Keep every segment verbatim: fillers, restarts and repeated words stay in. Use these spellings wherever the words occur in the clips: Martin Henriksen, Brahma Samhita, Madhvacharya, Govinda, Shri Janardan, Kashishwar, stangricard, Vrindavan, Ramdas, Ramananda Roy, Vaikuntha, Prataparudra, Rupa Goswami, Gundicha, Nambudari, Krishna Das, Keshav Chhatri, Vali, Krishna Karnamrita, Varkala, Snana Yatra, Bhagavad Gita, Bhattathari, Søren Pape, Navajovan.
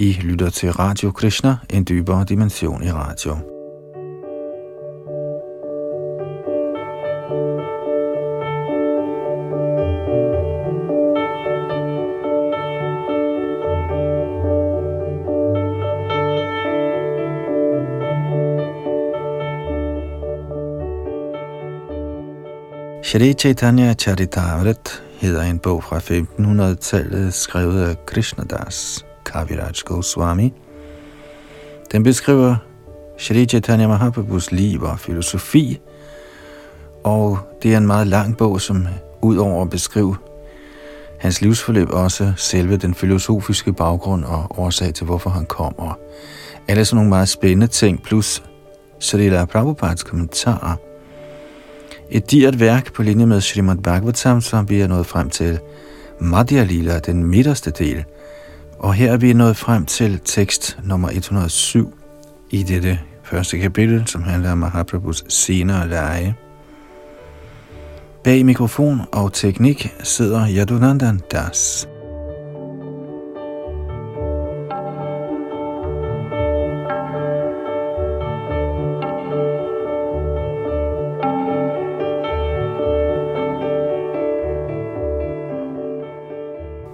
I lytter til Radio Krishna, en dybere dimension i radio. Shri Caitanya Caritamrita hedder en bog fra femten hundrede-tallet, skrevet af Krishna Das, Kaviraj Goswami. Den beskriver Shri Chaitanya Mahaprabhus liv og filosofi, og det er en meget lang bog, som udover at beskrive hans livsforløb, også selve den filosofiske baggrund og årsag til, hvorfor han kommer. Alle sådan nogle meget spændende ting, plus Srila Prabhupads kommentarer. Et digert værk på linje med Srimad Bhagavatam, som vi er nået frem til Madhya Lila, den midterste del. Og her er vi nået frem til tekst nummer et hundrede og syv i dette første kapitel, som handler om Mahaprabhus senere lege. Bag mikrofon og teknik sidder Yadunandan Das.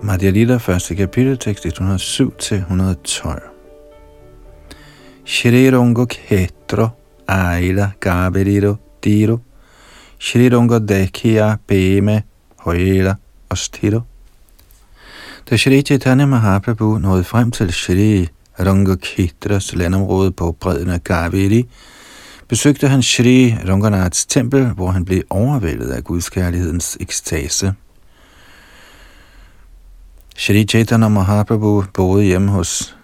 Madhya Lila, første kapitel, tekst et hundrede og syv til et hundrede og tolv. Shri Ranga Kshetra Aila Kaveri Tiro Shri Ranga Dekhiya Peme Hoela Astiro. Da Shri Chaitanya Mahaprabhu nåede frem til Shri Ranga Ksetras landområde på bredden af Kaveri, besøgte han Shri Ranganaths tempel, hvor han blev overvældet af gudskærlighedens ekstase. Shri Chaitanya Mahaprabhu boede hjemme hos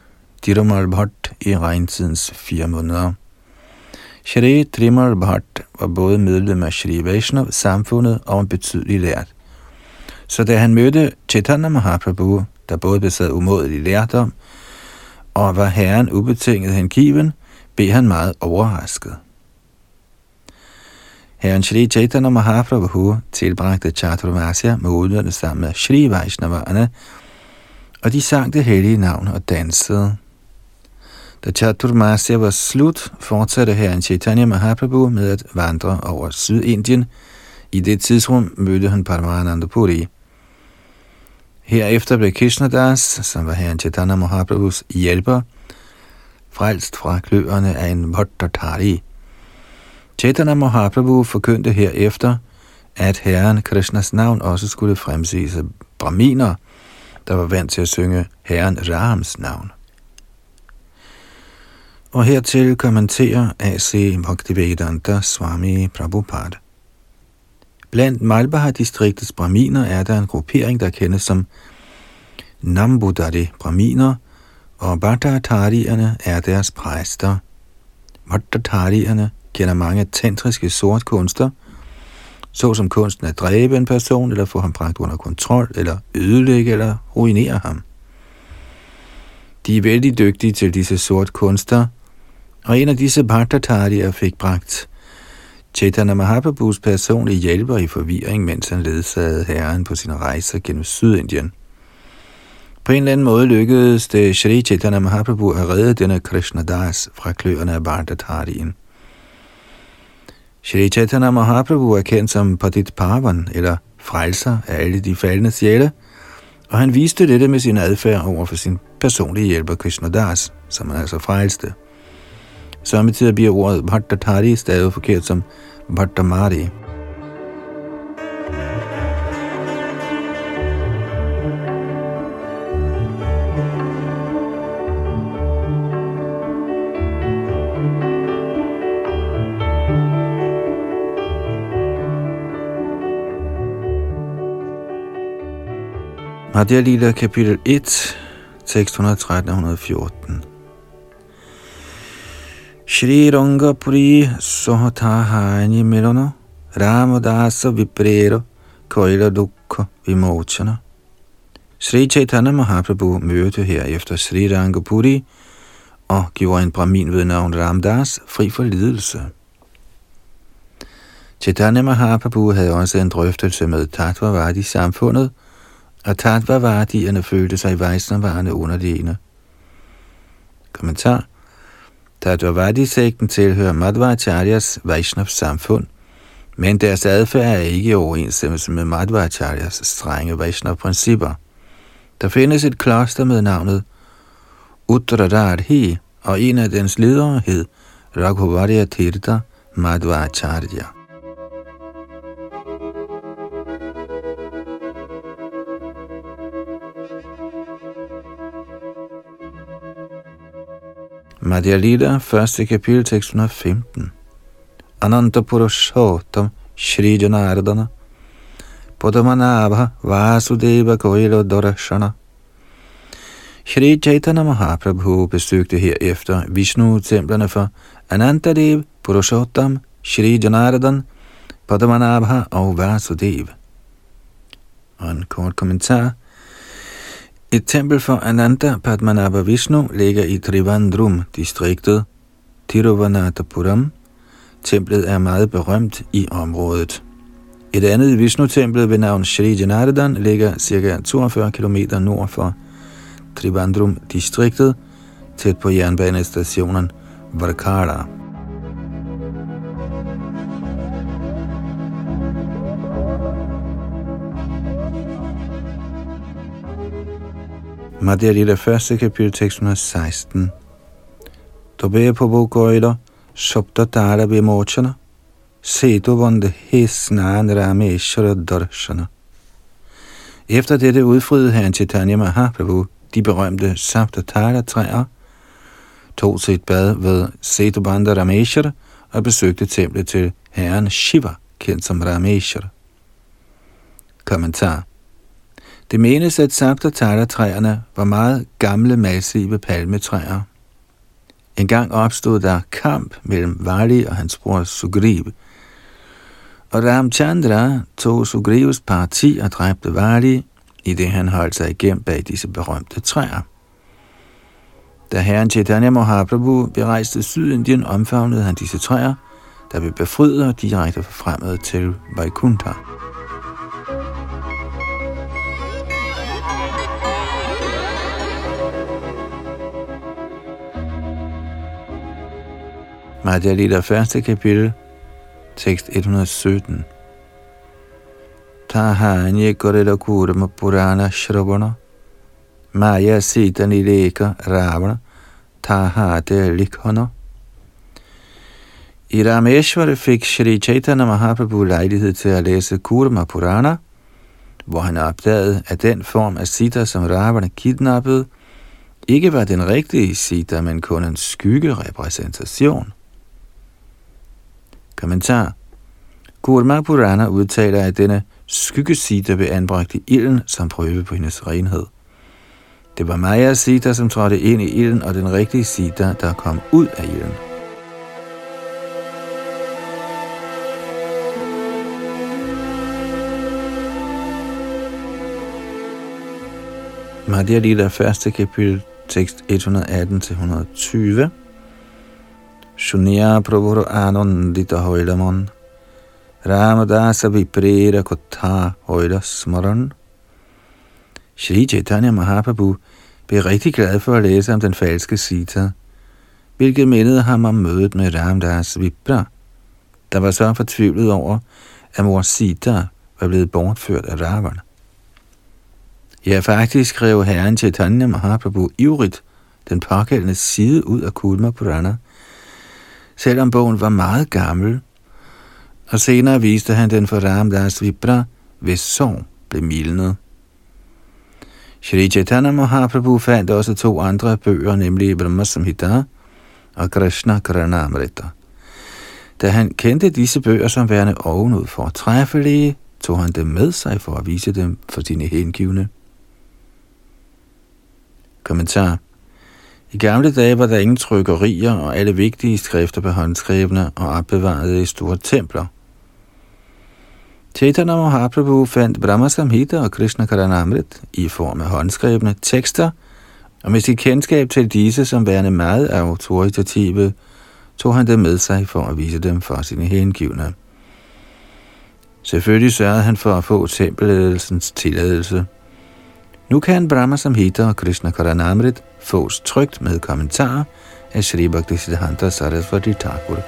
Dhirumal Bhatt i regntidens fire måneder. Shri Dhirumal Bhatt var både medlem af Shri Vaishnava samfundet og en betydelig lært. Så da han mødte Chaitanya Mahaprabhu, der både besad umådelig lærdom og var herren ubetinget hengiven, blev han meget overrasket. Herren Shri Chaitanya Mahaprabhu tilbragte Chaturmasya månederne sammen med Shri Vaishnavane, og de sang det hellige navn og dansede. Da Chaturmasya var slut, fortsatte herren Chaitanya Mahaprabhu med at vandre over Sydindien. I det tidsrum mødte han Padmanabha Puri. Herefter blev Krishna Das, som var herren Chaitanya Mahaprabhus hjælper, frelst fra kløerne af en Bhattathari. Chaitanya Mahaprabhu forkyndte herefter, at herren Krishnas navn også skulle fremsiges af brahminer, der var vant til at synge herren Rams navn. Og hertil kommenterer A C Bhaktivedanta Swami Prabhupada. Blandt Malbahar-distriktets brahminer er der en gruppering, der kendes som Nambudari brahminer, og Bhattatharierne er deres præster. Bhattatharierne kender mange tantriske sortkunster, såsom kunsten at dræbe en person, eller få ham bragt under kontrol, eller ødelægge eller ruinere ham. De er vældig dygtige til disse sortkunster, og en af disse Bhattatarier fik bragt Chaitanya Mahaprabhus personlige hjælper i forvirring, mens han ledsagede herren på sine rejser gennem Sydindien. På en eller anden måde lykkedes det Shri Chaitanya Mahaprabhu at redde denne Krishna Das fra kløerne af Bhattatarien. Shri Chaitanya Mahaprabhu er kendt som Padit Pavan, eller frelser af alle de faldne sjæle, og han viste dette med sin adfærd over for sin personlige hjælper Krishna Das, som han altså frelste. Samtidig bliver ordet Bhattatari stadig forkert som Bhattamari. Madhya Lila, kapitel et, tekst et hundrede og tretten til et hundrede og fjorten. Shri Rangapuri sohatahani melona Ramadasa viprero koila dukha vimochana. Shri Chaitanya Mahaprabhu mødte herefter Shri Rangapuri og gjorde en brahmin ved navn Ramdas fri for lidelse. Chaitanya Mahaprabhu havde også en drøftelse med Tattvavadi samfundet, og Tattvavadierne følte sig Vaisnavane underliggende. Kommentar. Tattvavadi-sekten tilhører Madhvacharyas Vaishnav-samfund, men deres adfærd er ikke i overensstemmelse med Madhvacharyas strenge Vaishnav-principper. Der findes et kloster med navnet Uttaradhi, og en af dens ledere hed Raghuvarya Tirtha Madhvacharya. Madhya Lila, første kapitel, seks hundrede og femten. Ananta Purushottam Shri Janardana Padmanabha Vasudeva Koilo Dorashana. Shri Caitanya Mahaprabhu besøgte herefter Vishnu-templerne for Anantadev, Purushottam, Shri Janardan, Padmanabha og Vasudev. Og en kort kommentar. Et tempel for Ananta Padmanabha Vishnu ligger i Trivandrum-distriktet Tiruvananthapuram. Templet er meget berømt i området. Et andet Vishnu-templet ved navn Shri Janardan ligger ca. toogfyrre kilometer nord for Trivandrum-distriktet, tæt på jernbanestationen Varkala. Madhya Lila første kapitel, seks hundrede og seksten. Tobe på bogøjler, Shoptatara bimochana, Seto vonde hesnan rameshara darshana. Efter dette udfriede herren Chaitanya Mahaprabhu de berømte Saptatara-træer, tog sit bad ved Setubanda Rameshwar og besøgte templet til herren Shiva, kendt som Rameshwar. Kommentar. Det menes, at Saptatara-træerne var meget gamle, massive palmetræer. En gang opstod der kamp mellem Vali og hans bror Sugriv, og Ramchandra tog Sugrivs parti og dræbte Vali, i det han holdt sig igennem bag disse berømte træer. Da herren Chaitanya Mahaprabhu berejste Sydindien, omfavnede han disse træer, der blev befriet og direkte forfremmet til Vaikuntha. Madhya Lila første kapitel, tekst et hundrede og sytten. Tahanye korela Kurma Purana Shravana Maya Sita Nileka Ravana Tahate Likhana. I Rameshwar fik Shri Chaitanya Mahaprabhu lejlighed til at læse Kurma Purana, hvor han opdagede, at den form af Sita, som Ravana kidnappede, ikke var den rigtige Sita, men kun en skyggerepræsentation. Kommentar. Kurma Purana udtaler, at denne skyggesita blev anbragt i ilden som prøve på hendes renhed. Det var Maya Sita, som trådte ind i ilden, og den rigtige Sita, der kom ud af ilden. Madhya Lila første kapitel, tekst et hundrede og atten til et hundrede og tyve. Shunya Prabhur Anandita Højlamon Ramdas Viprera Kotha Højla Smaran. Shri Chaitanya Mahaprabhu blev rigtig glad for at læse om den falske Sita, hvilket mindede ham om mødet med Ramdas Vipra, der var så fortvivlet over, at mor Sita var blevet bortført af Ravana. Ja, faktisk skrev herren Chaitanya Mahaprabhu ivrigt den pågældende side ud af Kurma Purana, selvom bogen var meget gammel, og senere viste han den for Ramdas Vipra, hvis sorg blev mildnet. Shri Chaitanya Mahaprabhu fandt også to andre bøger, nemlig Brahma Samhita og Krishna Karnamrita. Da han kendte disse bøger som værende ovenud for træffelige, tog han dem med sig for at vise dem for sine hengivne. Kommentar. I gamle dage var der ingen trykkerier, og alle vigtige skrifter blev håndskrevne og opbevaret i store templer. Chaitanya Mahaprabhu fandt Brahma Samhita og Krishna Karnamrita i form af håndskrevne tekster, og med sit kendskab til disse som værende meget autoritative, tog han dem med sig for at vise dem for sine hengivne. Selvfølgelig sørgede han for at få tempelledelsens tilladelse. Nu kan Brahma Samhita og Krishna Karnamrita fås trygt med kommentarer af Sri Bhaktisiddhanta Sarasvati Thakur.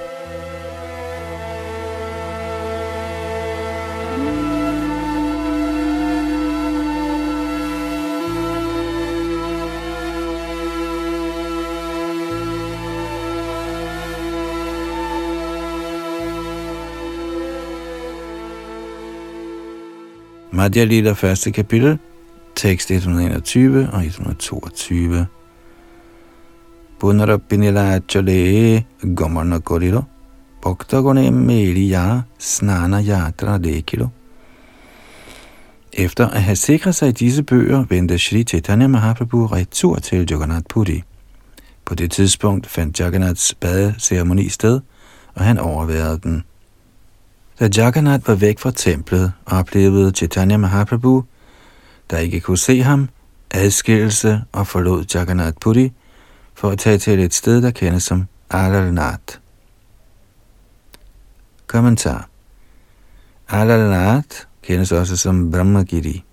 Madhya Lila første kapitel, tekst et hundrede enogtyve og et hundrede toogtyve. Punarapinila chale gamarna korilo, bhaktagone meliya snana yatra lekilo. Efter at have sikret sig i disse bøger, vendte Sri Caitanya Mahaprabhu retur til Jagannath Puri. På det tidspunkt fandt Jagannaths badeceremoni sted, og han overværede den. Da Jagannath var væk fra templet, oplevede Chaitanya Mahaprabhu, der ikke kunne se ham, adskillelse og forlod Jagannath Puri for at tage til et sted, der kendes som Alarnath. Kommentar. Alarnath kendes også som Brahmagiri.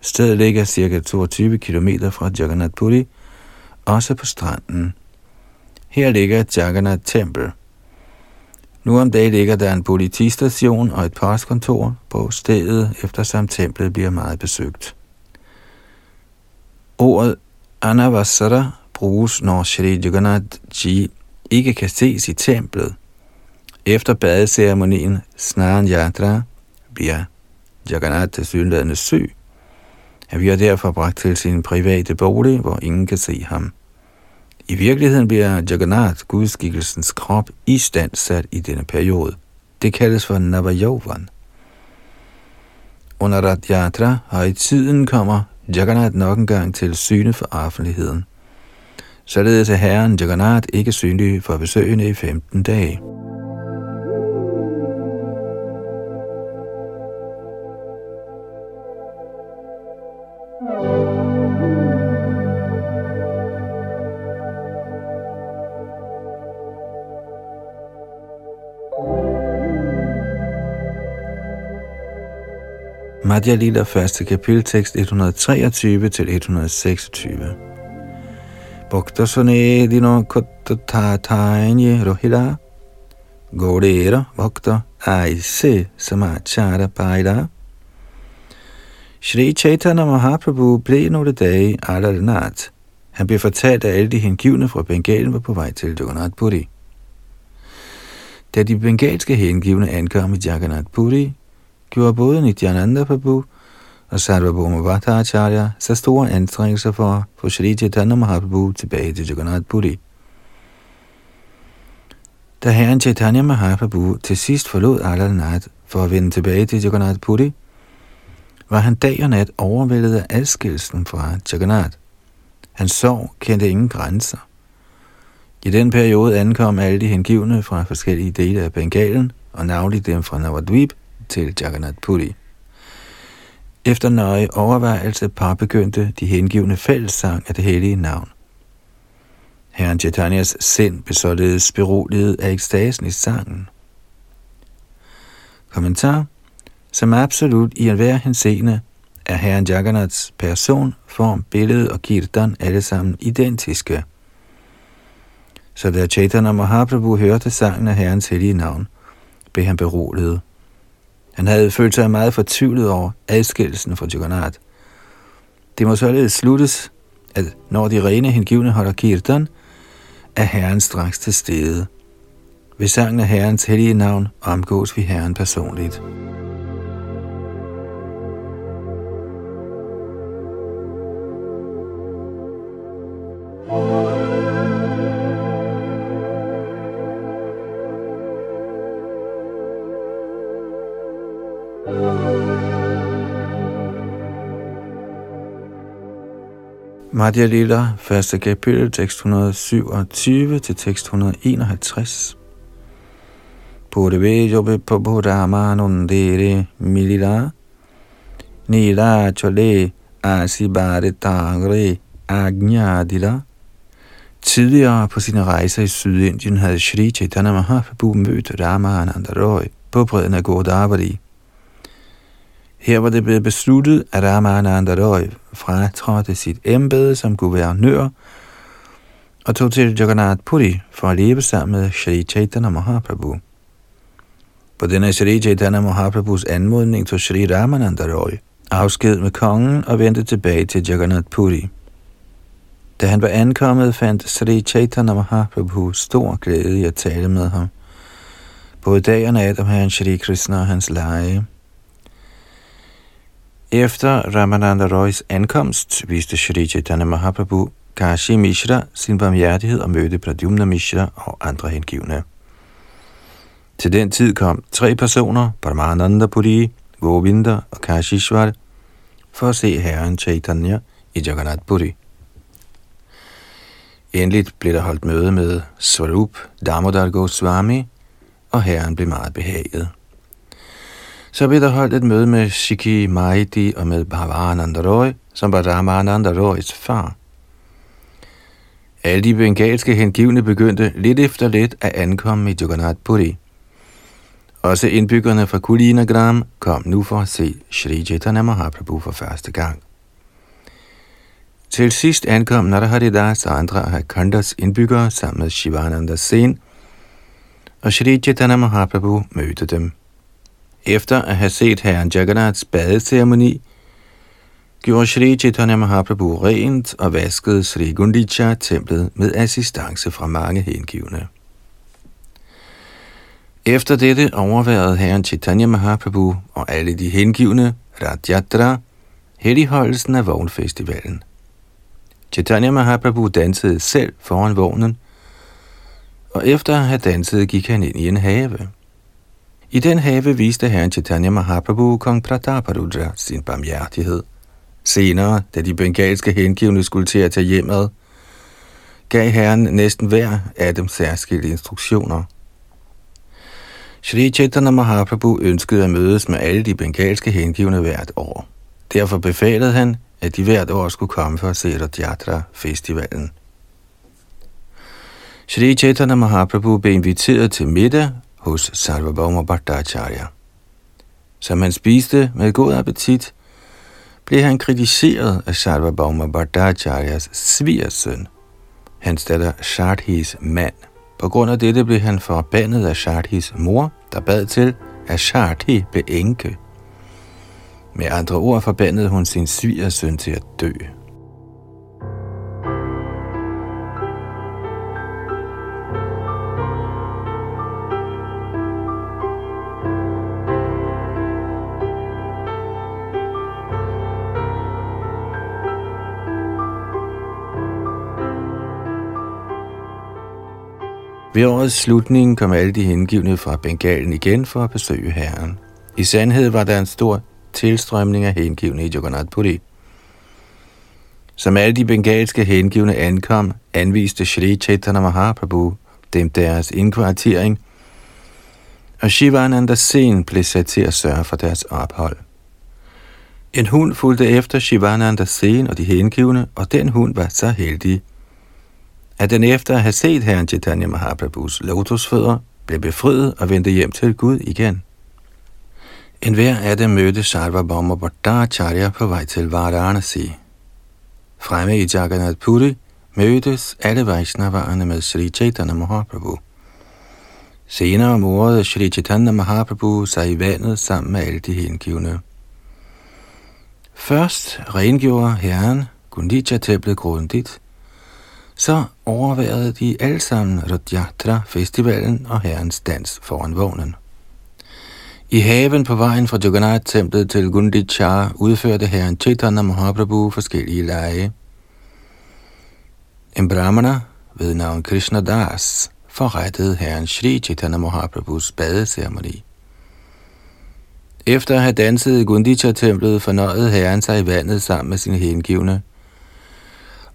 Stedet ligger ca. toogtyve kilometer fra Jagannath Puri, også på stranden. Her ligger Jagannath tempel. Nu om dagen ligger der en politistation og et postkontor på stedet, eftersom templet bliver meget besøgt. Ordet Anavasara bruges, når Shri Jagannathji ikke kan ses i templet. Efter badeceremonien Snaran Yatra bliver Jagannath tilsyneladende syg. Han bliver derfor bragt til sin private bolig, hvor ingen kan se ham. I virkeligheden bliver Jagannath, gudskikkelsens krop, i stand sat i denne periode. Det kaldes for Navajovan. Under Rath Yatra og i tiden kommer Jagannath nok en gang til syne for offentligheden. Således er herren Jagannath ikke synlig for besøgende i femten dage. Madhya Lila første kapitel, tekst et hundrede treogtyve til et hundrede seksogtyve. Bhaktasane dino kottatatanye rohila, godera bhakta aise samachara paila. Shri Chaitanya Mahaprabhu blev nogle dage i Alarnath. Han blev fortalt, at alle de hengivne fra Bengalen var på vej til Jagannath Puri. Da de bengalske hengivne ankom i Jagannath Puri, gjorde både Nityananda Prabhu og Sarvabhauma Bhattacharya så store anstrengelser for at få Shri Chaitanya Mahaprabhu tilbage til Jagannath Puri. Da herren Chaitanya Mahaprabhu til sidst forlod Alarnath for at vende tilbage til Jagannath Puri, var han dag og nat overvældet af adskillelsen fra Jagannath. Hans sorg kendte ingen grænser. I den periode ankom alle de hengivne fra forskellige dele af Bengalen, og navnlig dem fra Navadvip, til Jagannath Puri. Efter nøje overvejelse parbegyndte de hengivne fællessang af det hellige navn. Herren Chaitanyas sind blev således beroliget af ekstasen i sangen. Kommentar. Som absolut i enhver henseende er herren Jagannaths person, form, billede og kirtan alle sammen identiske. Så da Chaitanya Mahaprabhu hørte sangen af herrens hellige navn, blev han beroliget. Han havde følt sig meget fortvivlet over adskillelsen fra Jagannath. Det må således sluttes, at når de rene hengivne holder kirtan, er herren straks til stede. Ved sangen af herrens hellige navn omgås vi herren personligt. Madhya Lila, første kapitel, tekst et hundrede syvogtyve til tekst et hundrede enoghalvtreds. Purve jobe paburamanundere milila, nila chole asibare tangre agnyadila. Tidligere på sine rejser i Sydindien havde Shri Chaitanya Mahaprabhu mødt Ramananda Roy på bredden af Godavari. Her var det blevet besluttet, at Ramananda Roy fratrådte sit embede som guvernør og tog til Jagannath Puri for at leve sammen med Sri Caitanya Mahaprabhu. På denne Sri Caitanya Mahaprabhus anmodning tog Sri Ramananda Roy afsked med kongen og vendte tilbage til Jagannath Puri. Da han var ankommet, fandt Sri Caitanya Mahaprabhu stor glæde i at tale med ham. Både dag og nat om herren Shri Krishna og hans lege. Efter Ramananda Roys ankomst viste Shri Chaitanya Mahaprabhu Kashi Mishra sin barmhjertighed og mødte Pradyumna Mishra og andre hengivne. Til den tid kom tre personer, Paramananda Puri, Govinda og Kashishwar, for at se herren Chaitanya i Jagannath Puri. Endelig blev der holdt møde med Swarup Damodar Goswami, og herren blev meget behaget. Så blev der holdt et møde med Shiki Maiti og med Bhavananda Roy, som var Ramananda Roys far. Alle de bengalske hengivne begyndte lidt efter lidt at ankomme i Jagannath Puri. Også indbyggerne fra Kulinagram kom nu for at se Shri Chaitanya Mahaprabhu for første gang. Til sidst ankom Narahari Das og andre af Khandas indbyggere sammen med Shivananda Sen, og Shri Chaitanya Mahaprabhu mødte dem. Efter at have set herren Jagannaths badeceremoni, gjorde Shri Chaitanya Mahaprabhu rent og vaskede Sri Gundicha-templet med assistance fra mange hengivne. Efter dette overværede herren Chaitanya Mahaprabhu og alle de hengivne Radhyatra helligholdelsen af vognfestivalen. Chaitanya Mahaprabhu dansede selv foran vognen, og efter at have danset gik han ind i en have. I den have viste herren Chaitanya Mahaprabhu kong Prataparudra sin barmhjertighed. Senere, da de bengalske hengivne skulle til at tage hjemad, gav herren næsten hver af dem særskilte instruktioner. Shri Chaitanya Mahaprabhu ønskede at mødes med alle de bengalske hengivne hvert år. Derfor befalede han, at de hvert år skulle komme for at se Radhyatra-festivalen. Shri Chaitanya Mahaprabhu blev inviteret til middag hos Sarvabhauma Bhattacharya. Som han spiste med god appetit, blev han kritiseret af Sarvabhauma Bhattacharyas svigersøn, hans datter Shardhis mand. På grund af dette blev han forbandet af Shardhis mor, der bad til, at Shardhi blev enke. Med andre ord forbandede hun sin svigersøn til at dø. Ved årets slutning kom alle de hengivne fra Bengalen igen for at besøge herren. I sandhed var der en stor tilstrømning af hengivne i Jagannath Puri. Som alle de bengalske hengivne ankom, anviste Shri Chaitanya Mahaprabhu dem deres indkvartering, og Shivananda Sen blev sat til at sørge for deres ophold. En hund fulgte efter Shivananda Sen og de hengivne, og den hund var så heldig, at den efter at have set herren Chaitanya Mahaprabhus lotusfødder, blev befriet og vendte hjem til Gud igen. En hver af dem mødte Sarvabhauma Bhattacharya på vej til Varanasi. Fremme i Jagannath Puri mødtes alle Vaishnavaerne med Shri Chaitanya Mahaprabhu. Senere om året Shri Chaitanya Mahaprabhu sig i vandet sammen med alle de hengivne. Først rengjorde herren Gundicha-templet grundigt, så overværede de alle sammen Radhyatra-festivalen og herrens dans foran vognen. I haven på vejen fra Jagannath-templet til Gundicha udførte herren Chaitanya Mahaprabhu forskellige lege. En brahmana ved navn Krishna Das forrettede herren Shri Chaitanya Mahaprabhus badeceremoni. Efter at have danset i Gundicha-templet fornøjede herren sig i vandet sammen med sine hengivne.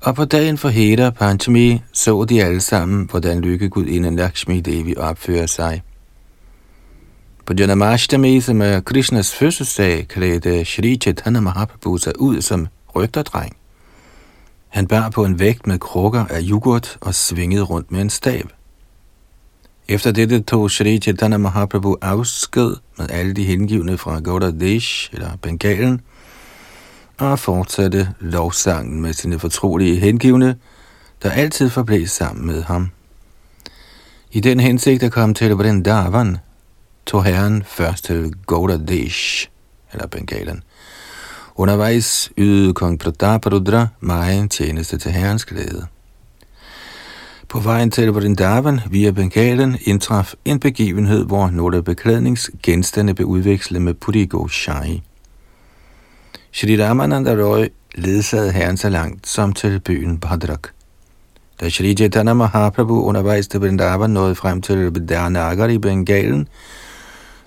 Og på dagen for Heda Panchami så de alle sammen, hvordan lykkegudinden Lakshmi Devi opfører sig. På Janmashtami, som er Krishnas fødselsdag, klædte Shri Chaitanya Mahaprabhu sig ud som rygterdreng. Han bar på en vægt med krukker af yoghurt og svingede rundt med en stav. Efter dette tog Sri Chaitanya Mahaprabhu afsked med alle de hengivne fra Gauradesh eller Bengalen og fortsatte lovsangen med sine fortrolige hengivne, der altid forblev sammen med ham. I den hensigt at komme til Vrindavan, tog herren først til Gauradesh eller Bengalen. Undervejs ydede kong Prataparudra megen tjeneste til herrens glæde. På vejen til Vrindavan via Bengalen indtraf en begivenhed, hvor nogle beklædningsgenstande blev udvekslet med Puri Gosai. Shri Ramananda Roy ledsagede herren så langt som til byen Bhadrak. Da Shri Chaitanya Mahaprabhu undervejs til Vrindavan nåede frem til Bidanagar i Bengalen,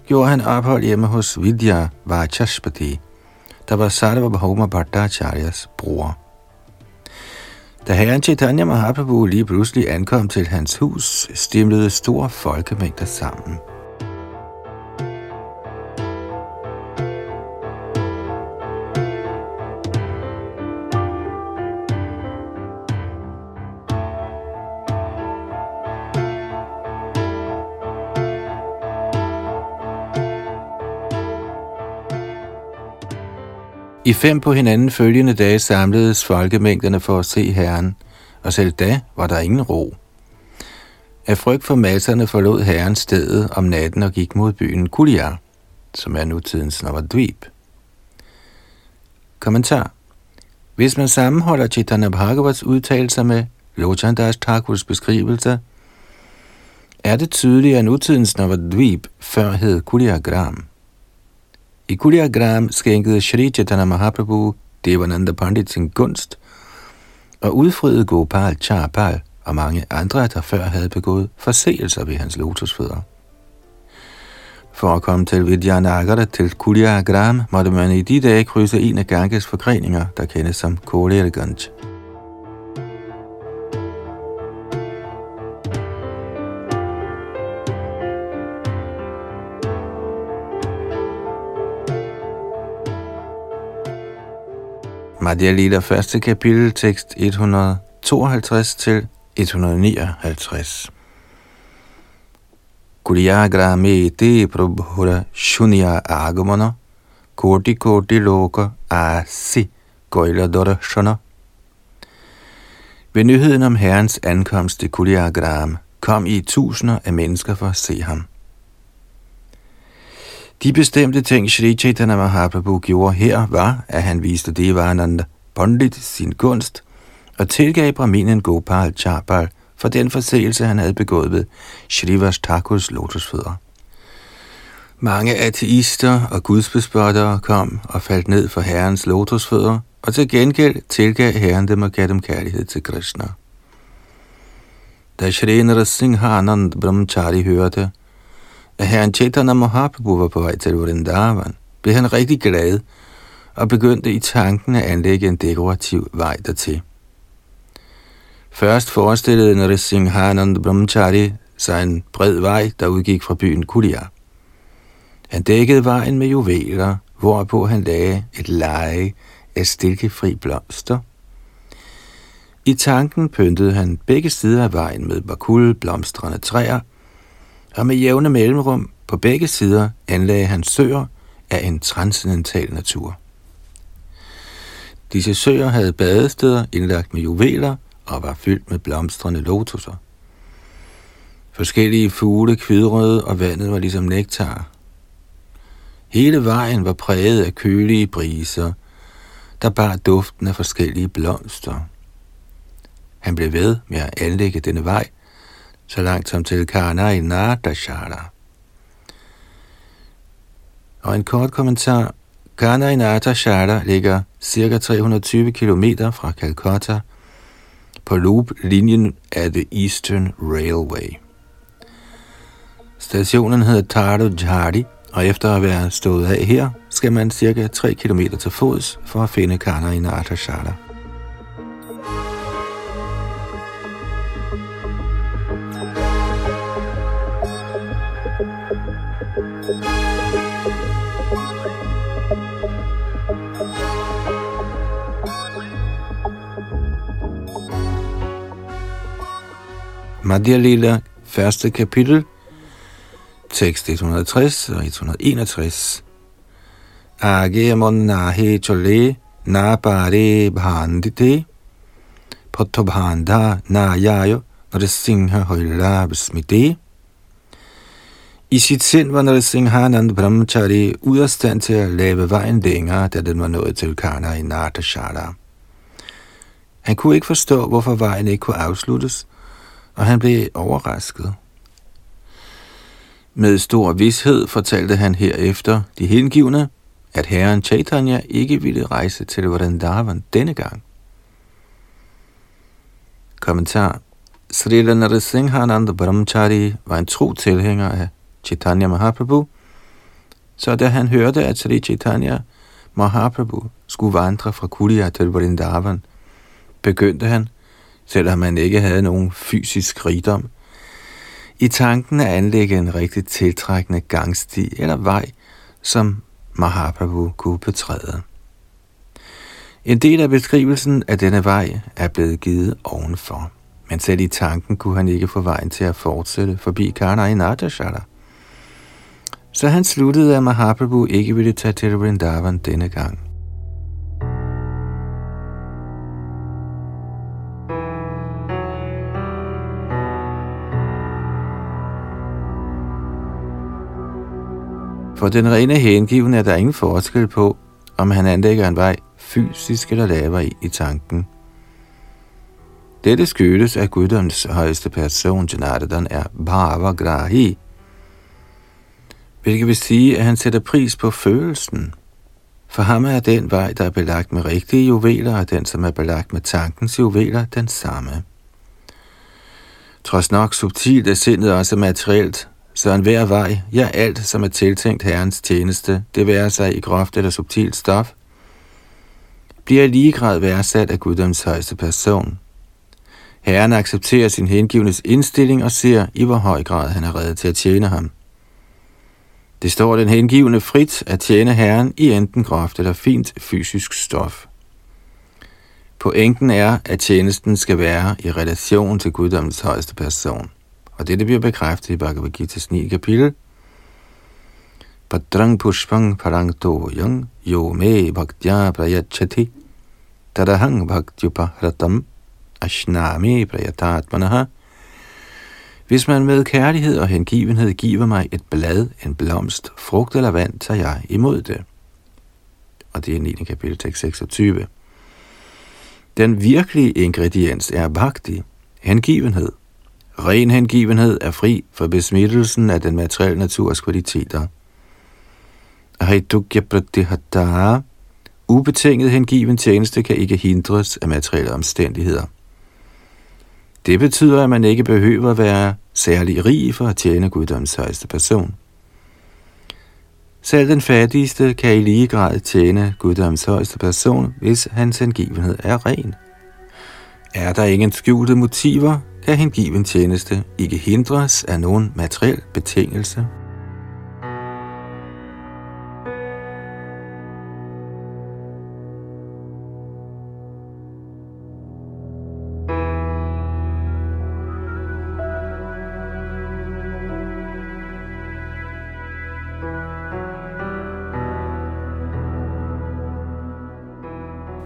gjorde han ophold hjemme hos Vidya Vachaspati, der var Sarvabhauma Bhattacharyas bror. Da herren Chaitanya Mahaprabhu lige pludselig ankom til hans hus, stimlede store folkemængder sammen. I fem på hinanden følgende dage samledes folkemængderne for at se herren, og selv da var der ingen ro. Af frygt for masserne forlod herren stedet om natten og gik mod byen Kuliar, som er nutidens Navadvip. Kommentar. Hvis man sammenholder Chaitanya Bhagavats udtalelser med Lochandas Thakurs beskrivelser, er det tydeligt, at nutidens Navadvip før hed Kuliagram. I Kuliagram skænkede Shri Chaitanya Mahaprabhu Devananda Pandit sin gunst og udfriede Gopal, Charpal og mange andre, der før havde begået forseelser ved hans lotusfødder. For at komme til Vidyanagara til Kuliagram måtte man i de dage krydse en af Ganges forgreninger, der kendes som Kolerganj. Madhya Lila første kapitel, tekst et hundrede tooghalvtreds til et hundrede nioghalvtreds. Kuliagrame te prabhura shunya agamana koti koti loka asi goila darshana. Ved nyheden om herrens ankomst til Kuliagram kom i tusinder af mennesker for at se ham. De bestemte ting, Shri Chaitanya Mahaprabhu gjorde her, var, at han viste Devananda Pandit sin gunst og tilgav brahminen Gopal Charpal for den forseelse, han havde begået ved Shrivas Thakurs lotusfødder. Mange ateister og gudsbespottere kom og faldt ned for herrens lotusfødder, og til gengæld tilgav herren dem og gav dem kærlighed til Krishna. Da Shri Narasimhanand Brahmachari hørte, at herren Chaitanya Mahaprabhu var på vej til Vrindavan, blev han rigtig glad og begyndte i tanken at anlægge en dekorativ vej dertil. Først forestillede Narasimhanand Brahmachari sig en bred vej, der udgik fra byen Kuliar. Han dækkede vejen med juveler, hvorpå han lagde et leje af stilkefri blomster. I tanken pyntede han begge sider af vejen med bakul, blomstrende træer, og med jævne mellemrum på begge sider anlagde han søer af en transcendental natur. Disse søer havde badesteder indlagt med juveler og var fyldt med blomstrende lotuser. Forskellige fugle kvidrede, og vandet var ligesom nektar. Hele vejen var præget af kølige briser, der bar duften af forskellige blomster. Han blev ved med at anlægge denne vej, så langt som til Karna i Natashara. Og en kort kommentar. Karna i Natashara ligger ca. tre hundrede og tyve kilometer fra Calcutta på loop-linjen af The Eastern Railway. Stationen hedder Taru Jhari, og efter at være stået af her, skal man ca. tre kilometer til fods for at finde Karna i Natashara. Madhya Lila, første kapitel, Tekst et hundrede og tres og et hundrede og enogtres. Age monnahe chole na pare bhandite potobhandha na yayo narasingha hoila besmite. I sit sind var Narasimhanand Brahmachari ud af stand til at lave vejen længere, da den var nået til Karna i Nardashara. Han kunne ikke forstå, hvorfor vejen ikke kunne afsluttes, og han blev overrasket. Med stor vished fortalte han herefter de hengivne, at herren Chaitanya ikke ville rejse til Vrindavan denne gang. Kommentar. Srila Narasimhananda Brahmachari var en tro tilhænger af Chaitanya Mahaprabhu, så da han hørte, at Sri Chaitanya Mahaprabhu skulle vandre fra Kulia til Vrindavan, begyndte han, selvom han ikke havde nogen fysisk rigdom, i tanken at anlægge en rigtig tiltrækkende gangsti eller vej, som Mahaprabhu kunne betræde. En del af beskrivelsen af denne vej er blevet givet ovenfor, men selv i tanken kunne han ikke få vejen til at fortsætte forbi Karna i Nardashara. Så han sluttede, at Mahaprabhu ikke ville tage til Vrindavan denne gang. For den rene hengivne er der ingen forskel på, om han anlægger en vej fysisk eller laver i, i tanken. Dette skyldes, at guddoms højeste person, Janardan, er bhavagrahi, hvilket vil sige, at han sætter pris på følelsen. For ham er den vej, der er belagt med rigtige juveler, og den, som er belagt med tankens juveler, den samme. Trods nok subtilt er sindet også materielt, så enhver vej, ja alt, som er tiltænkt herrens tjeneste, det være sig i groft eller subtilt stof, bliver i lige grad værdsat af guddoms højeste person. Herren accepterer sin hengivnes indstilling og ser, i hvor høj grad han er rede til at tjene ham. Det står den hengivne frit at tjene herren i enten groft eller fint fysisk stof. Pointen er, at tjenesten skal være i relation til guddommens højeste person, og dette bliver bekræftet i Bhagavad Gita's niende kapitel. Padrang pushpang parang doyang yome bhaktya prayachati tadahang bhaktupahratam ashnami prayatatmanaha. Hvis man med kærlighed og hengivenhed giver mig et blad, en blomst, frugt eller vand, tager jeg imod det. Og det er niende kapitel, tekst seksogtyve. Den virkelige ingrediens er bhakti, hengivenhed. Ren hengivenhed er fri for besmittelsen af den materielle naturs kvaliteter. Ahitukya pratihata. Ubetinget hengiven tjeneste kan ikke hindres af materielle omstændigheder. Det betyder, at man ikke behøver at være særlig rig for at tjene guddoms højeste person. Selv den fattigste kan i lige grad tjene guddoms højeste person, hvis hans hengivenhed er ren. Er der ingen skjulte motiver, kan hengiven tjeneste ikke hindres af nogen materiel betingelse.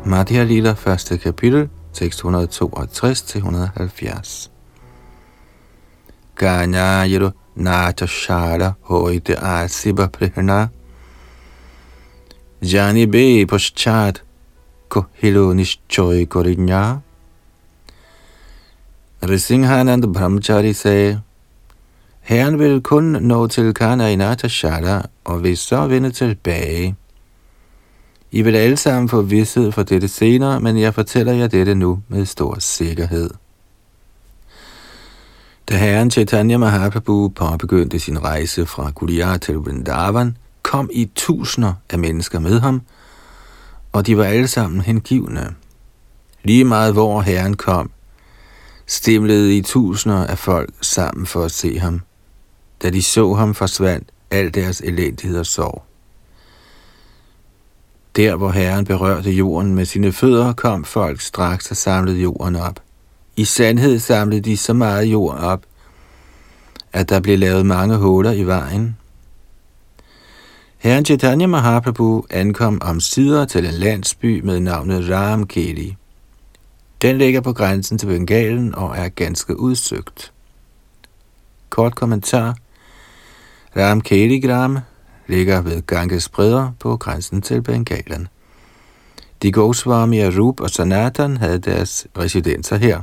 Madhya Lila, første kapitel, tekst et hundrede og toogtres til et hundrede og halvfjerds. Ganya yero natashara hoite asiba prihna janibe poschat kohilo nischoy korinya. Narasimhanand Brahmachari sagde, herren vil kun nå til Karna i Natashara og vil så vende tilbage. I vil alle sammen få vished for dette senere, men jeg fortæller jer dette nu med stor sikkerhed. Da herren Chaitanya Mahaprabhu påbegyndte sin rejse fra Kuliya til Vrindavan, kom i tusinder af mennesker med ham, og de var alle sammen hengivne. Lige meget hvor herren kom, stimlede i tusinder af folk sammen for at se ham. Da de så ham, forsvandt al deres elendighed og sorg. Der, hvor herren berørte jorden med sine fødder, kom folk straks og samlede jorden op. I sandhed samlede de så meget jord op, at der blev lavet mange huller i vejen. Herren Chaitanya Mahaprabhu ankom omsider til en landsby med navnet Ramkeli. Den ligger på grænsen til Bengalen og er ganske udsøgt. Kort kommentar. Ramkeli Gram ligger ved Ganges bredder på grænsen til Bengalen. De Goswamier Rup og Sanatan havde deres residenser her.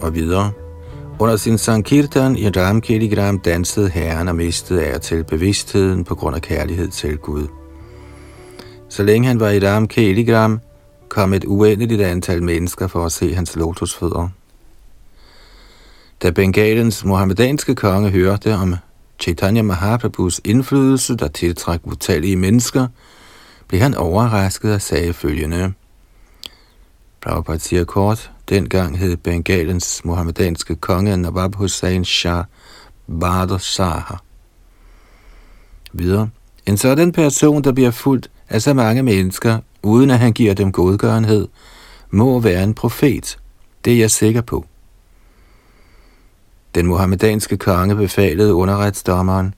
Og videre. Under sin sankirtan i Ramkeligram dansede herren og mistede af til bevidstheden på grund af kærlighed til Gud. Så længe han var i Ramkeligram, kom et uendeligt antal mennesker for at se hans lotusfødder. Da Bengalens mohammedanske konge hørte om Chaitanya Mahaprabhus indflydelse, der tiltrak utallige mennesker, blev han overrasket og sagde følgende. Prabhupada siger kort, dengang hed Bengalens mohammedanske konge Nawab Hussain Shah Bahadur Shah. Videre. En sådan person, der bliver fulgt af så mange mennesker, uden at han giver dem godgørenhed, må være en profet. Det er jeg sikker på. Den mohammedanske konge befalede underretsdommeren,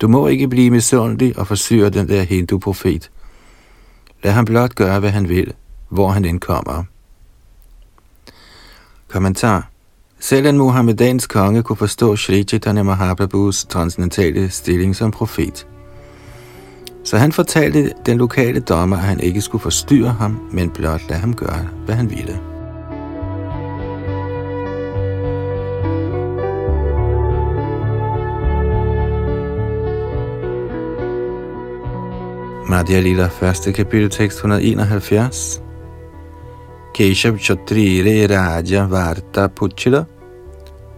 du må ikke blive misundelig og forsyre den der hindu-profet. Lad ham blot gøre, hvad han vil, hvor han indkommer. Kommentar. Selv en muhammedansk konge kunne forstå Shri Chaitanya Mahaprabhus transcendentale stilling som profet. Så han fortalte den lokale dommer, at han ikke skulle forstyrre ham, men blot lade ham gøre, hvad han ville. Madhya Lila, første kapitel, tekst et hundrede enoghalvfjerds. Keshav Chhatri Re Raja Varta Puchila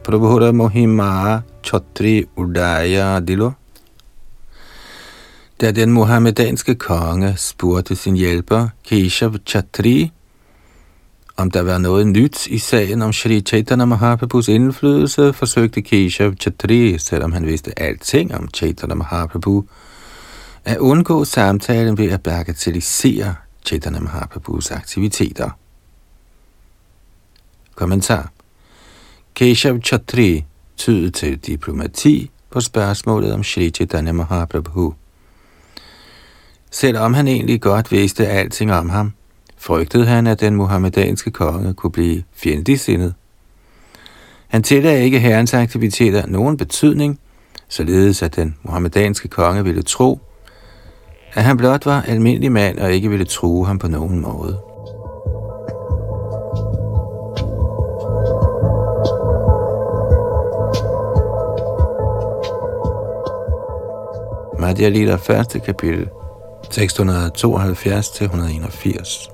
Prabhura Mohima Chhatri Udaya Dilo. Da den mohammedanske konge spurgte sin hjælper Keshav Chhatri, om der var noget nyt i sagen om Shri Chaitanya Mahaprabhus indflydelse, forsøgte Keshav Chhatri, selvom han vidste alting om Chaitanya Mahaprabhu, at undgå samtalen ved at bagatellisere Chaitanya Mahaprabhus aktiviteter. Kommentar. Keshav Chhatri tyder til diplomati på spørgsmålet om Shri Chaitanya Mahaprabhu. Selvom han egentlig godt vidste alting om ham, frygtede han, at den muhammedanske konge kunne blive fjendtligsindet. Han tillagde ikke herrens aktiviteter nogen betydning, således at den muhammedanske konge ville tro, at han blot var almindelig mand og ikke ville true ham på nogen måde. Madhya Lila, første kapitel, seks hundrede tooghalvfjerds til et hundrede enogfirs.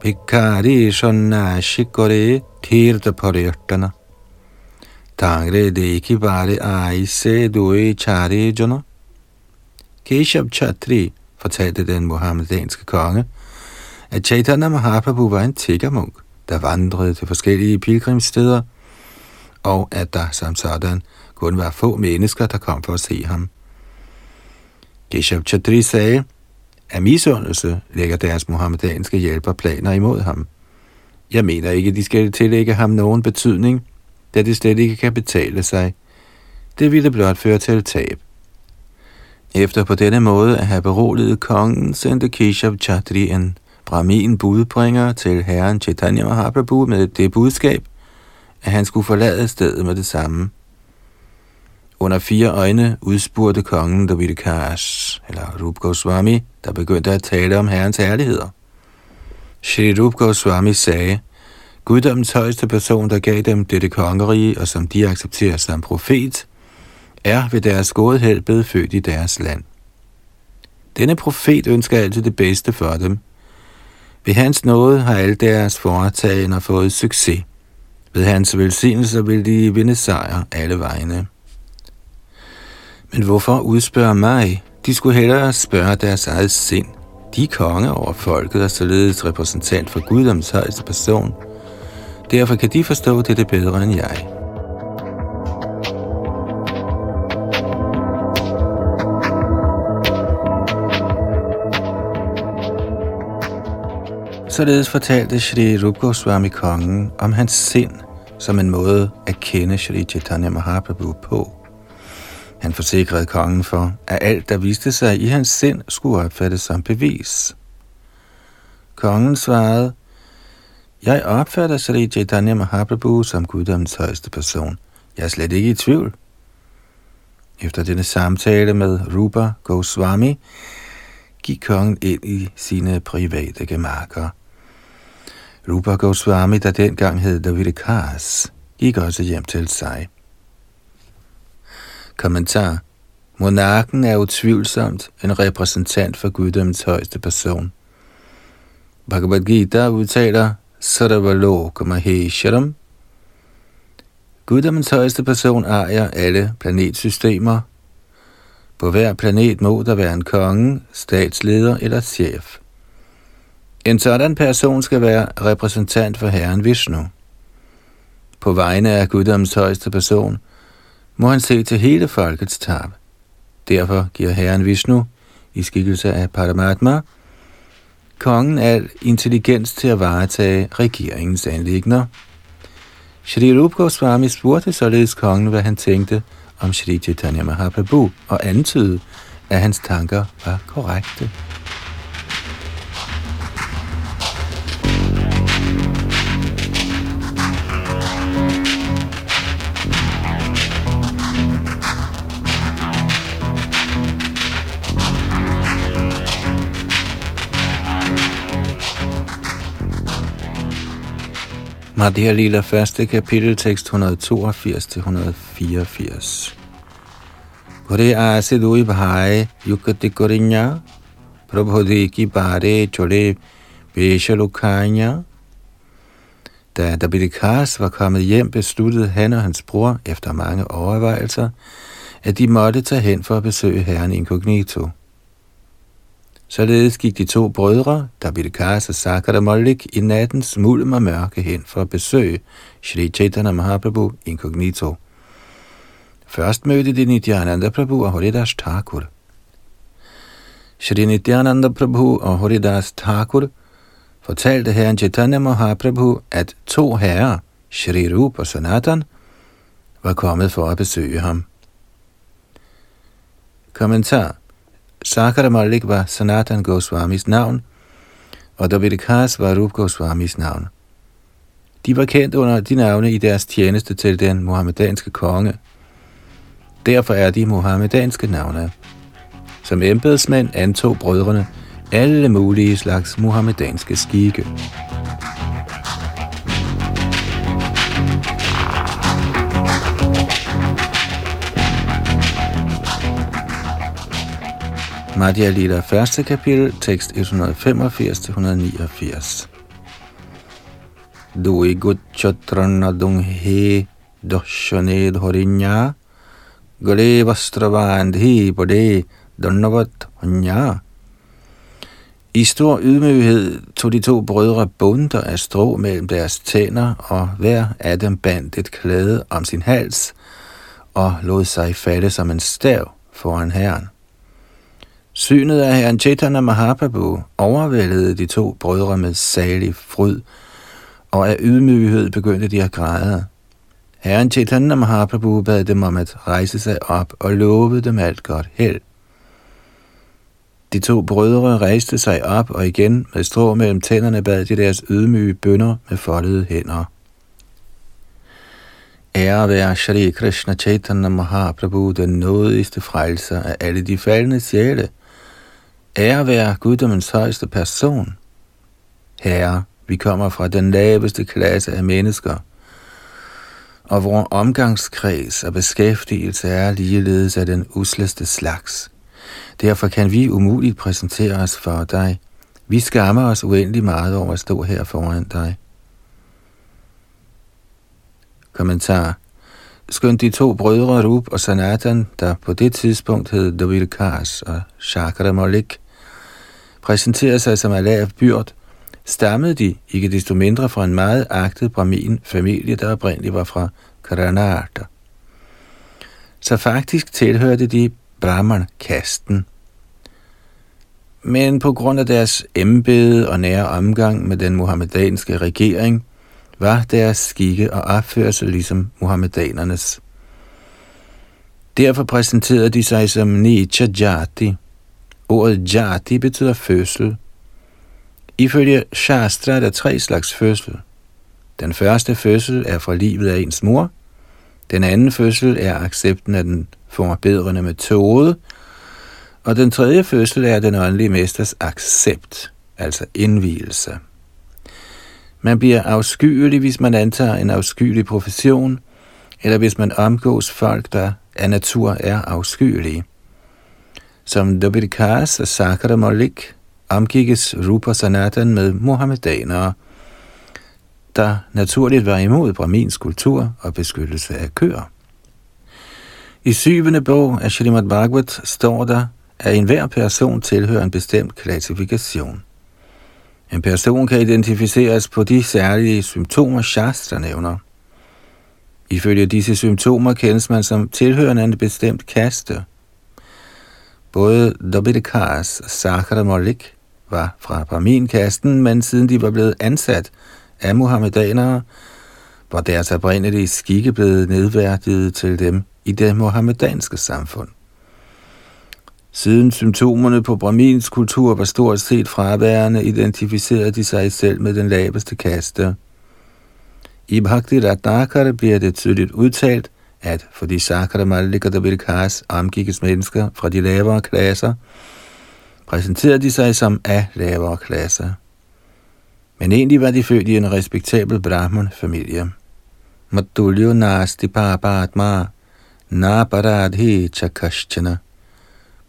Bhikkhari sannyasi kore tirtha pariyattana tangre dekhi bare aise doi chare jana. Keshav Chhatri fortalte den mohammedanske konge, at Chaitanya Mahaprabhu var en tiggermunk, der vandrede til forskellige pilgrimssteder, og at der som sådan kun var få mennesker, der kom for at se ham. Keshav Chhatri sagde, at misundelse lægger deres mohammedanske hjælper planer imod ham. Jeg mener ikke, de skal tillægge ham nogen betydning, da det slet ikke kan betale sig. Det ville blot føre til tab. Efter på denne måde at have beroliget kongen, sendte Keshav Chhatri en brahmin budbringer til herren Chaitanya Mahaprabhu med det budskab, at han skulle forlade stedet med det samme. Under fire øjne udspurgte kongen Davidkash, eller Rup Goswami, der begyndte at tale om herrens herligheder. Shri Rup Goswami sagde, guddommens højeste person, der gav dem dette kongerige, og som de accepterer som profet, er ved deres gode held blevet født i deres land. Denne profet ønsker altid det bedste for dem. Ved hans nåde har alle deres foretagender fået succes. Ved hans velsignelser vil de vinde sejr alle vegne. Men hvorfor udspørge mig, De skulle hellere spørge deres eget sind. De er konge over folket og således repræsentant for Guddoms højeste person. Derfor kan de forstå dette bedre end jeg. Således fortalte Shri Rupa Goswami kongen om hans sind som en måde at kende Shri Chaitanya Mahaprabhu på. Han forsikrede kongen for, at alt, der viste sig i hans sind, skulle opfattes som bevis. Kongen svarede, jeg opfatter Shri Chaitanya Mahaprabhu som guddommens højeste person. Jeg er slet ikke i tvivl. Efter denne samtale med Rupa Goswami, gik kongen ind i sine private gemakker. Rupa Goswami, der dengang hed Davidekaras, gik også hjem til sig. Kommentar. Monarken er utvivlsomt en repræsentant for guddommens højeste person. Bhagavad Gita udtaler Sarvalokamaheesharam. Guddommens højeste person ejer alle planetsystemer. På hver planet må der være en konge, statsleder eller chef. En sådan person skal være repræsentant for herren Vishnu. På vegne af guddommens højeste person må han se til hele folkets tab. Derfor giver herren Vishnu, i skikkelse af Paramatma, kongen al intelligens til at varetage regeringens anliggender. Shri Rupa Goswami spurgte således kongen, hvad han tænkte om Shri Chaitanya Mahaprabhu, og antydede, at hans tanker var korrekte. Madhya Lila første kapitel, tekst et hundrede toogfirs til et hundrede fireogfirs. Kore aase dui bhai yukati korinya prabhudi ki bare chole peshalukanya. Da Davidekaras var kommet hjem, besluttede han og hans bror efter mange overvejelser, at de måtte tage hen for at besøge herren inkognito. Således gik de to brødre, Davidekaras og Sakara Mollik, i nattens mulm og mørke hen for at besøge Shri Chaitanya Mahaprabhu inkognito. Først mødte de Nityananda Prabhu og Haridas Thakur. Shri Nityananda Prabhu og Haridas Thakur fortalte herren Chaitanya Mahaprabhu, at to herrer, Shri Rupa og Sanatan, var kommet for at besøge ham. Kommentar. Sakara Malik var Sanatan Goswamis navn, og Davidekaras var Rupa Goswamis navn. De var kendt under de navne i deres tjeneste til den muhammedanske konge. Derfor er de muhammedanske navne. Som embedsmænd antog brødrene alle mulige slags muhammedanske skikke. Madhya Lila første kapitel, tekst et hundrede femogfirs til et hundrede niogfirs. Dui guchatran dunghe doshaned horinya gale vastravandhi bode dannavat hunya. I stor ydmyghed tog de to brødre bunter af strå mellem deres tænder, og hver af dem bandt et klæde om sin hals og lod sig falde som en stav foran herren. Synet af herren Chaitanya Mahaprabhu overvældede de to brødre med salig fryd, og af ydmyghed begyndte de at græde. Herren Chaitanya Mahaprabhu bad dem om at rejse sig op og lovede dem alt godt held. De to brødre rejste sig op, og igen med strå mellem tænderne bad de deres ydmyge bønner med foldede hænder. Ære være Shri Krishna Chaitanya Mahaprabhu, den nådigste frelser af alle de faldne sjæle. Ære være guddommens højeste person. Herre, vi kommer fra den laveste klasse af mennesker, og vores omgangskreds og beskæftigelse er ligeledes af den usleste slags. Derfor kan vi umuligt præsentere os for dig. Vi skammer os uendelig meget over at stå her foran dig. Kommentar. skønt de to brødre Rup og Sanatan, der på det tidspunkt hed Davilkars og Chakramolik, præsenterede sig som Allah byrd, stammede de ikke desto mindre fra en meget agtet brahmin familie, der oprindeligt var fra Karnataka. Så faktisk tilhørte de Brahman-kasten. Men på grund af deres embede og nære omgang med den muhammedanske regering, var deres skikke og opførsel ligesom muhammedanernes. Derfor præsenterede de sig som Nicha Jati. Ordet Jati betyder fødsel. Ifølge Shastra er der tre slags fødsel. Den første fødsel er fra livet af ens mor. Den anden fødsel er accepten af den forbedrende metode. Og den tredje fødsel er den åndelige mesters accept, altså indvielse. Man bliver afskyelig, hvis man antager en afskyelig profession, eller hvis man omgås folk, der af natur er afskyelige. Som Dobirkas og Sakara Malik omgikkes Rupa og Sanatan med muhammedanere, der naturligt var imod brahmins kultur og beskyttelse af køer. I syvende bog af Srimad Bhagavatam står der, at enhver person tilhører en bestemt klassifikation. En person kan identificeres på de særlige symptomer, Shastra nævner. Ifølge disse symptomer kendes man som tilhørende en bestemt kaste. Både Dobirkas og Sakara Malik var fra brahminkasten, men siden de var blevet ansat af muhammedanere, var deres oprindelige skikke blevet nedværdiget til dem i det muhammedanske samfund. Siden symptomerne på brahmins kultur var stort set fraværende, identificerede de sig selv med den laveste kaste. I Bhakti Ratnakara bliver det tydeligt udtalt, at fordi Sakara Malik og Davirkas omgikkes mennesker fra de lavere klasser, præsenterede de sig som af lavere klasser. Men egentlig var de født i en respektabel brahman-familie. Madhulyo nasti papadma naparadhi chakashchana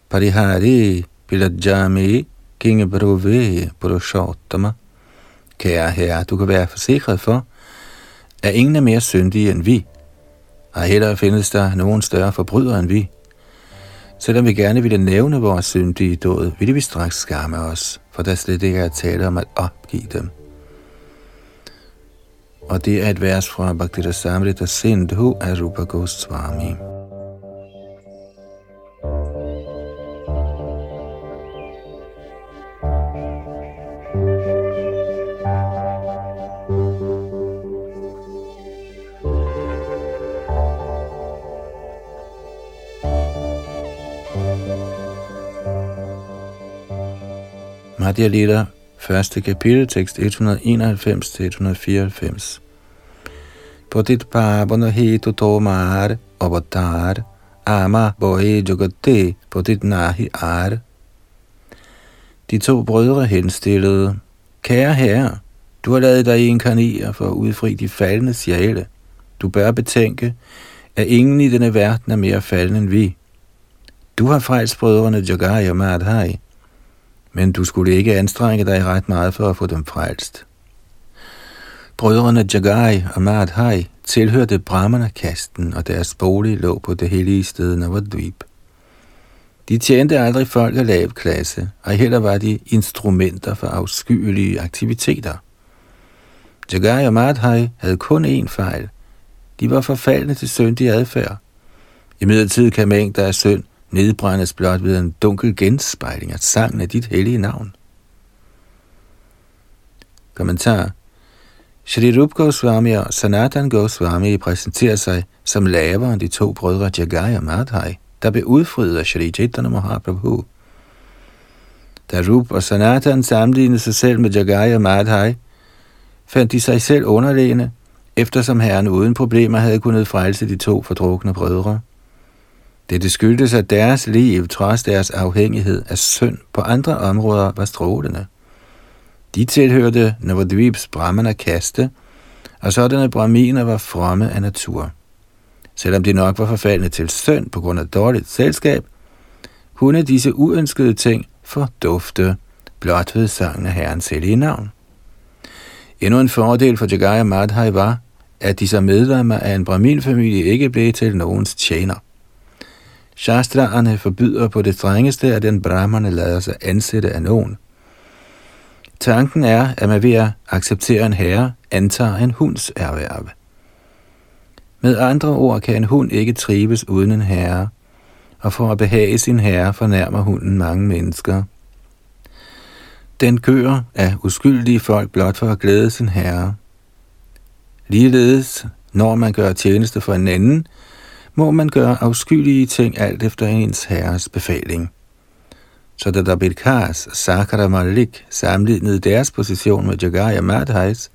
parihari pilajami kingebrove Purushottam. Kære herre, du kan være forsikret for, at ingen er mere syndige end vi, og hellere findes der nogen større forbrydere end vi. Selvom vi gerne ville nævne vores syndige dåd, ville vi straks skamme os, for der slet ikke er tale om at opgive dem. Og det er et vers fra Bhattathari Samrita Sindhu af Rupa Goswami. Madhya Lila, første kapitel, tekst et hundrede enoghalvfems til et hundrede fireoghalvfems. Patit pavano hetu tomar avatar ama bohe jagate patit nahi ar. De to brødre henstillede: Kære herre, du har ladet dig inkarnere for at udfri de faldne sjæle. Du bør betænke, at ingen i denne verden er mere faldne end vi. Du har frelst brødrene Jagaya og Madhai, men du skulle ikke anstrenge dig ret meget for at få dem frelst. Brødrene Jagai og Madhai tilhørte Brahmanakasten, og deres bolig lå på det hellige sted Navadvip. De tjente aldrig folk af lav klasse, og heller var de instrumenter for afskyelige aktiviteter. Jagai og Madhai havde kun én fejl. De var forfaldne til syndig adfærd. Imidlertid kan mængder af synd nedbrændes blot ved en dunkel genspejling af sangen af dit hellige navn. Kommentar. Shri Rupa Goswami og Sanatan Goswami præsenterer sig som lavere end de to brødre Jagai og Madhai, der blev udfriet af Shri Chaitanya Mahaprabhu. Da Rupa og Sanatan sammenlignede sig selv med Jagai og Madhai, fandt de sig selv underlegne, eftersom herren uden problemer havde kunnet frelse de to fordrukne brødre. Dette skyldtes, at deres liv, trods deres afhængighed af synd på andre områder, var strålende. De tilhørte Navadvips brahmanakaste, og sådanne brahminer var fromme af natur. Selvom de nok var forfaldne til synd på grund af dårligt selskab, kunne disse uønskede ting fordufte blot ved sangen af herrens hellige navn. Endnu en fordel for Jagai og Madhai var, at de som medlemmer af en brahminfamilie ikke blev til nogens tjener. Shastraerne forbyder på det strengeste, at den brahmerne lader sig ansætte af nogen. Tanken er, at man ved at acceptere en herre, antager en hunds erhverve. Med andre ord kan en hund ikke trives uden en herre, og for at behage sin herre fornærmer hunden mange mennesker. Den kører af uskyldige folk blot for at glæde sin herre. Ligeledes, når man gør tjeneste for en anden, må man gøre afskyelige ting alt efter ens herres befaling. Så da Dabirkars og Sakara Malik sammenlignede deres position med Jagaya Madhais,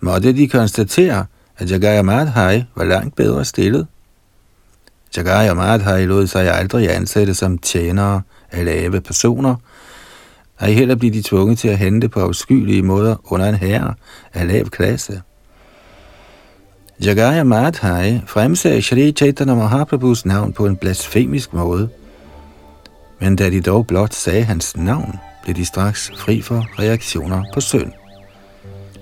måtte de konstatere, at Jagaya Madhai var langt bedre stillet. Jagaya Madhai lod sig aldrig ansætte som tjenere af lave personer, og i heller blev de tvunget til at hente på afskyelige måder under en herre af lav klasse. Jagaya Madhai fremsagde Shri Chaitanya Mahaprabhus navn på en blasfemisk måde, men da de dog blot sagde hans navn, blev de straks fri for reaktioner på synd.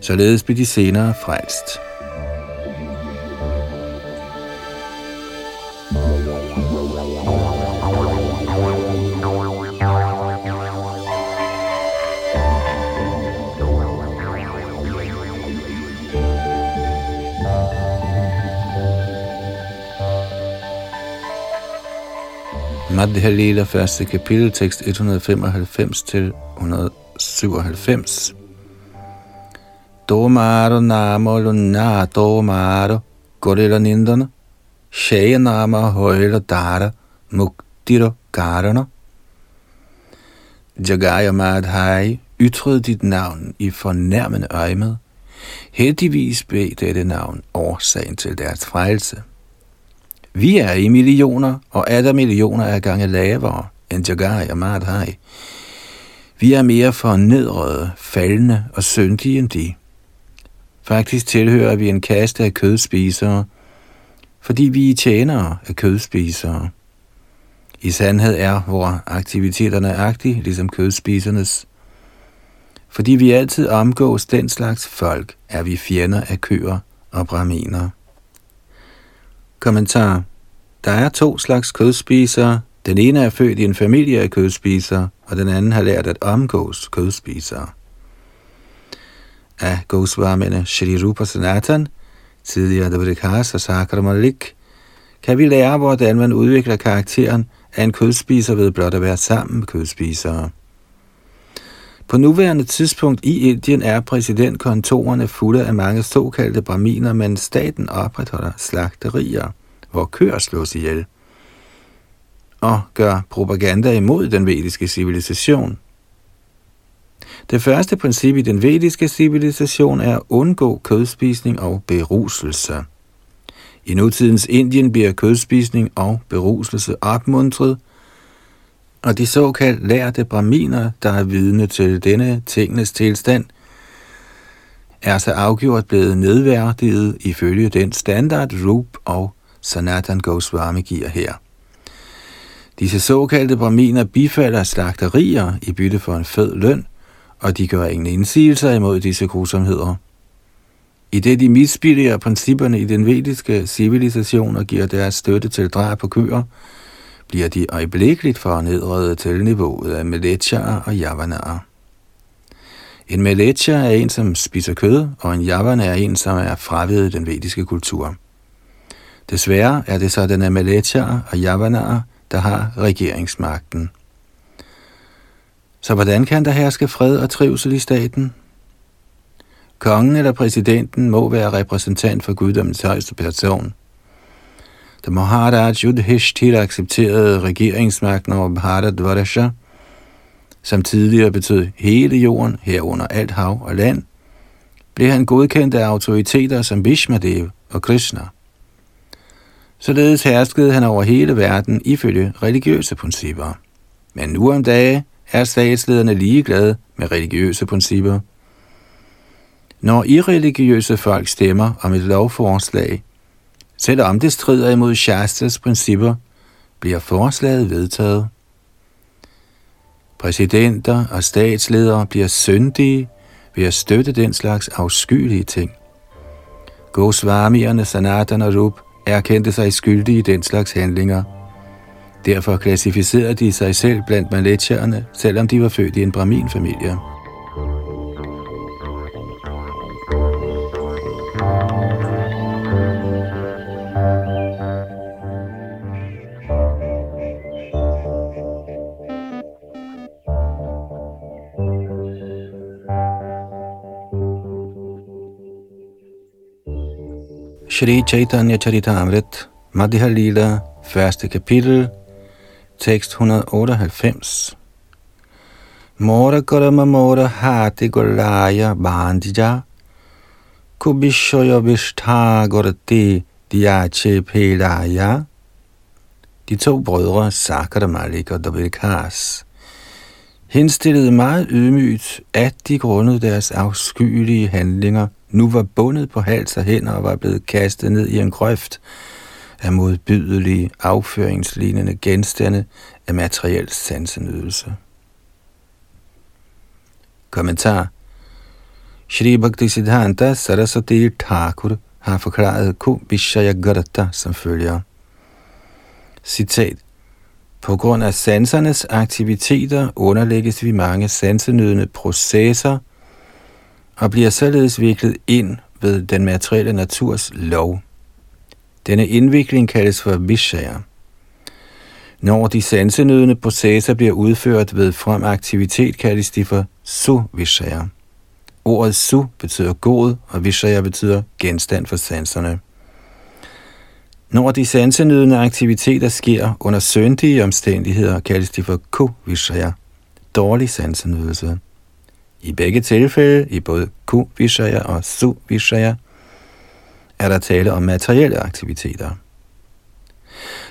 Således blev de senere frelst. Madhya Lila, første kapitel, tekst et hundrede femoghalvfems til et hundrede syvoghalvfems. Domaro namolo na domaro gorilla nindana shaya nama hoila dara muktiro karana. Jagaya Madhai, ytrede dit navn i fornærmende øjemed. Heldigvis blev dette navn årsagen til deres frelse. Vi er i millioner og atter millioner af gange lavere end Jagaya Madhai. Vi er mere fornedrede, faldende og syndige end de. Faktisk tilhører vi en kaste af kødspisere, fordi vi er tjenere af kødspisere. I sandhed er vores aktiviteterne agtige, ligesom kødspisernes. Fordi vi altid omgås den slags folk, er vi fjender af køer og brahminer. Kommentar. Der er to slags kødspisere. Den ene er født i en familie af kødspisere, og den anden har lært at omgås kødspisere. Af Goswami'ne Shri Rupa Sanatan, tidligere Dabirkars og Sakara Malik, kan vi lære, hvordan man udvikler karakteren af en kødspiser ved blot at være sammen med kødspisere. På nuværende tidspunkt i Indien er præsidentkontorerne fulde af mange såkaldte brahminer, men staten opretholder slagterier, hvor køer slås ihjel, og gør propaganda imod den vediske civilisation. Det første princip i den vediske civilisation er at undgå kødspisning og beruselse. I nutidens Indien bliver kødspisning og beruselse opmuntret, og de såkaldt lærte brahminer, der er vidne til denne tingenes tilstand, er så afgjort blevet nedværdiget ifølge den standard Rup og Sanatan Goswami giver her. Disse såkaldte brahminer bifalder slagterier i bytte for en fed løn, og de gør ingen indsigelser imod disse grusomheder. I det de misbilliger principperne i den vediske civilisation og giver deres støtte til drab på køer, bliver de øjeblikkeligt fornedredet til niveauet af melecha'er og javanaer. En melecha er en, som spiser kød, og en javana er en, som er fravedet den vediske kultur. Desværre er det sådan, at melecha'er og javanaer, der har regeringsmagten. Så hvordan kan der herske fred og trivsel i staten? Kongen eller præsidenten må være repræsentant for guddommens højeste person. Da Maharaj Yudhishthira accepterede regeringsmagten over Bharatvarsha, som tidligere betød hele jorden, herunder alt hav og land, blev han godkendt af autoriteter som Vishmadev og Krishna. Således herskede han over hele verden ifølge religiøse principper. Men nu om dage er statslederne ligeglade med religiøse principper. Når irreligiøse folk stemmer om et lovforslag, selvom det strider imod Shastras principper, bliver forslaget vedtaget. Præsidenter og statsledere bliver syndige ved at støtte den slags afskyelige ting. Goswamierne, Sanatan og Rup erkendte sig skyldige i den slags handlinger. Derfor klassificerede de sig selv blandt manletjerne, selvom de var født i en brahminfamilie. Shri Caitanya Caritamrita, Madhya Lila, første kapitel, tekst et hundrede otteoghalvfems. Mora karma mora hati golaya bandija, kubishoya vishtha gorati diache pelaya. De to brødre, Sakara Malik og Davikas, henstillede meget ydmygt, at de grundet deres afskyelige handlinger nu var bundet på hals og hænder og var blevet kastet ned i en grøft af modbydelige, afføringslignende genstande af materiel sansenydelse. Kommentar. Shri Bhaktisiddhanta Saraswati Thakur har forklaret Ko Vishayagarta som følger. Citat. På grund af sansernes aktiviteter underlægges vi mange sansenydende processer, og bliver således viklet ind ved den materielle naturs lov. Denne indvikling kaldes for vishaya. Når de sansenydende processer bliver udført ved from aktivitet, kaldes de for su-vishaya. Ordet su betyder god, og vishaya betyder genstand for sanserne. Når de sansenydende aktiviteter sker under syndige omstændigheder, kaldes de for ku-vishaya, dårlig sansenydelse. I begge tilfælde, i både ku-vishaya og su-vishaya, er der tale om materielle aktiviteter.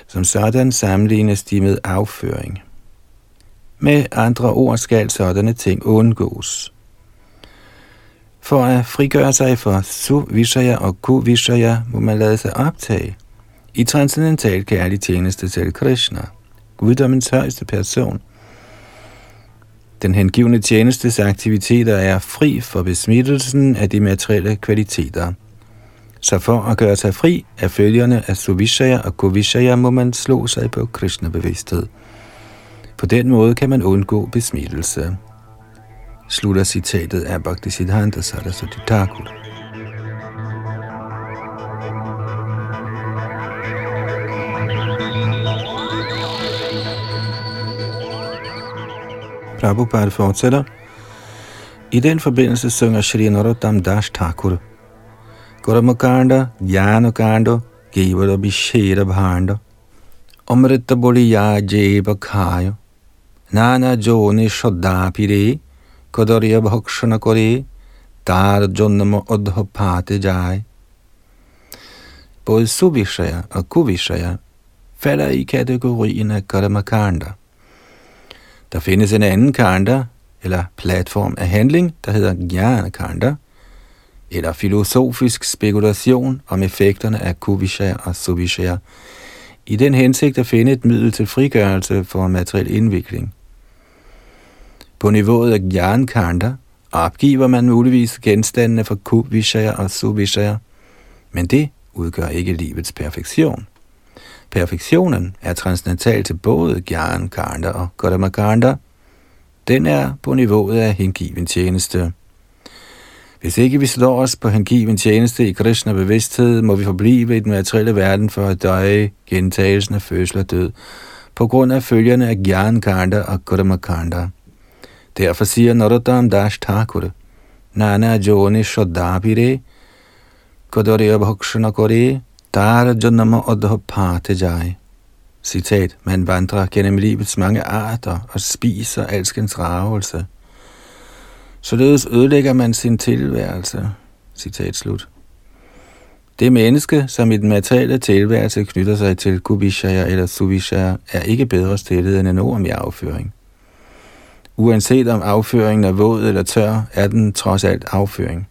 Som sådan sammenlignes de med afføring. Med andre ord skal sådanne ting undgås. For at frigøre sig for su-vishaya og ku-vishaya, må man lade sig optage i transcendental kærlig tjeneste til Krishna, guddommens højeste person. Den hengivne tjenestes aktiviteter er fri for besmittelsen af de materielle kvaliteter. Så for at gøre sig fri af følgerne af suvishaya og kuvishaya, må man slå sig på Krishna-bevidsthed. På den måde kan man undgå besmittelse. Slutter citatet af Bhaktisiddhanta Saraswati Thakur. Prabhupada fortsætter. I den forbindelse synger Shri Narottam Das Thakur. Goramakanda, Jnanakanda, Gevarabhishera Bhanda, Amrita Boliya Jeba Khaya, Nana Jone Shodapire, Kodariya Bhakshana Kore, Tar Jonnama Udhapate Jai. Både Subhishaya og Kuvishaya falder i kategorien af Goramakanda. Der findes en anden kanda, eller platform af handling, der hedder jnana kanda, eller filosofisk spekulation om effekterne af kuvishaya og suvishaya, i den hensigt at finde et middel til frigørelse for materiel indvikling. På niveauet af jnana kanda opgiver man muligvis genstandene for kuvishaya og suvishaya, men det udgør ikke livets perfektion. Perfektionen er transcendental til både Gyan Kanda og Kodama Kanda. Den er på niveauet af hengiven tjeneste. Hvis ikke vi slår os på hengiven tjeneste i Krishna bevidsthed, må vi forblive i den materielle verden for at døje gentagelsen af fødsel og død, på grund af følgerne af Gyan Kanda og Kodama Kanda. Derfor siger Narottam Das Thakur, Nana Jone Shodabire, Kodariya Bhakshana Kore, citat, man vandrer gennem livets mange arter og spiser alskens ragelse. Således ødelægger man sin tilværelse. Citat slut. Det menneske, som i den materielle tilværelse knytter sig til kubishaya eller suvishaya, er ikke bedre stillet end en orm i afføring. Uanset om afføringen er våd eller tør, er den trods alt afføring.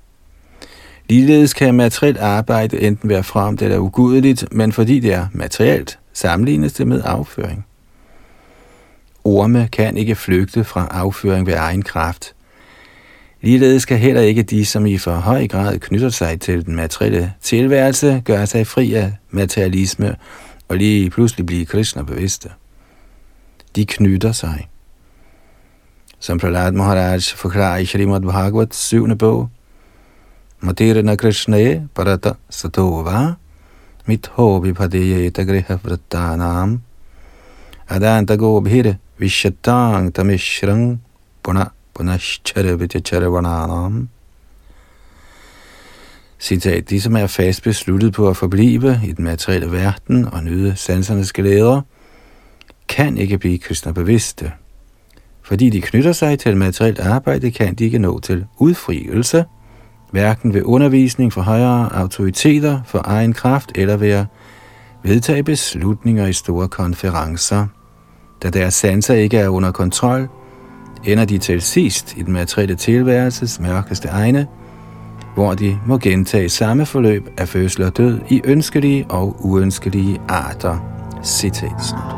Ligeledes kan materielt arbejde enten være fremt eller ugudeligt, men fordi det er materielt, sammenlignes det med afføring. Orme kan ikke flygte fra afføring ved egen kraft. Ligeledes skal heller ikke de, som i for høj grad knytter sig til den materielle tilværelse, gøre sig fri af materialisme og lige pludselig blive Krishna bevidste. De knytter sig. Som Prahlad Maharaj forklarer i Srimad Bhagavats syvende bog, Matirana Krishna Parata Satova Mitho Vipadeyeta Griha Vrattanam Adanta Gobhir Vishatang Tamishrang Puna Punaschare Vityachare Vananam. Citat: de som er fast besluttet på at forblive i den materielle verden og nyde sansernes glæder, kan ikke blive Krishna bevidste. Fordi de knytter sig til materielt arbejde, kan de ikke nå til udfrielse, hverken ved undervisning for højere autoriteter, for egen kraft eller ved at vedtage beslutninger i store konferencer. Da deres sanser ikke er under kontrol, ender de til sidst i den materielle tilværelses mørkeste egne, hvor de må gentage samme forløb af fødsel og død i ønskelige og uønskelige arter. Citat slut.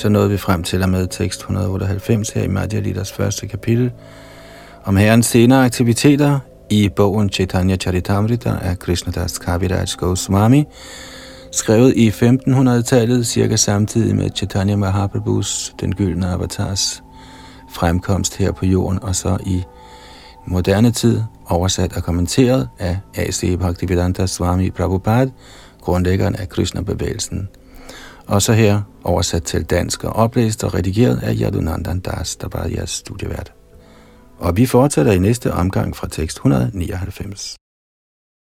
Så nåede vi frem til og med tekst et hundrede otteoghalvfems her i Madhya Lilas første kapitel om herrens senere aktiviteter i bogen Chaitanya Caritamrita af Krishna Das Kaviraj Goswami, skrevet i femten hundrede-tallet, cirka samtidig med Chaitanya Mahaprabhus, den gyldne avatars, fremkomst her på jorden, og så i moderne tid oversat og kommenteret af A C Bhaktivedanta Swami Prabhupada, grundlæggeren af Krishna-bevægelsen. Og så her oversat til dansk og oplæst og redigeret af Yadunandan Das, der var jeres studievært. Og vi fortsætter i næste omgang fra tekst et hundrede nioghalvfems.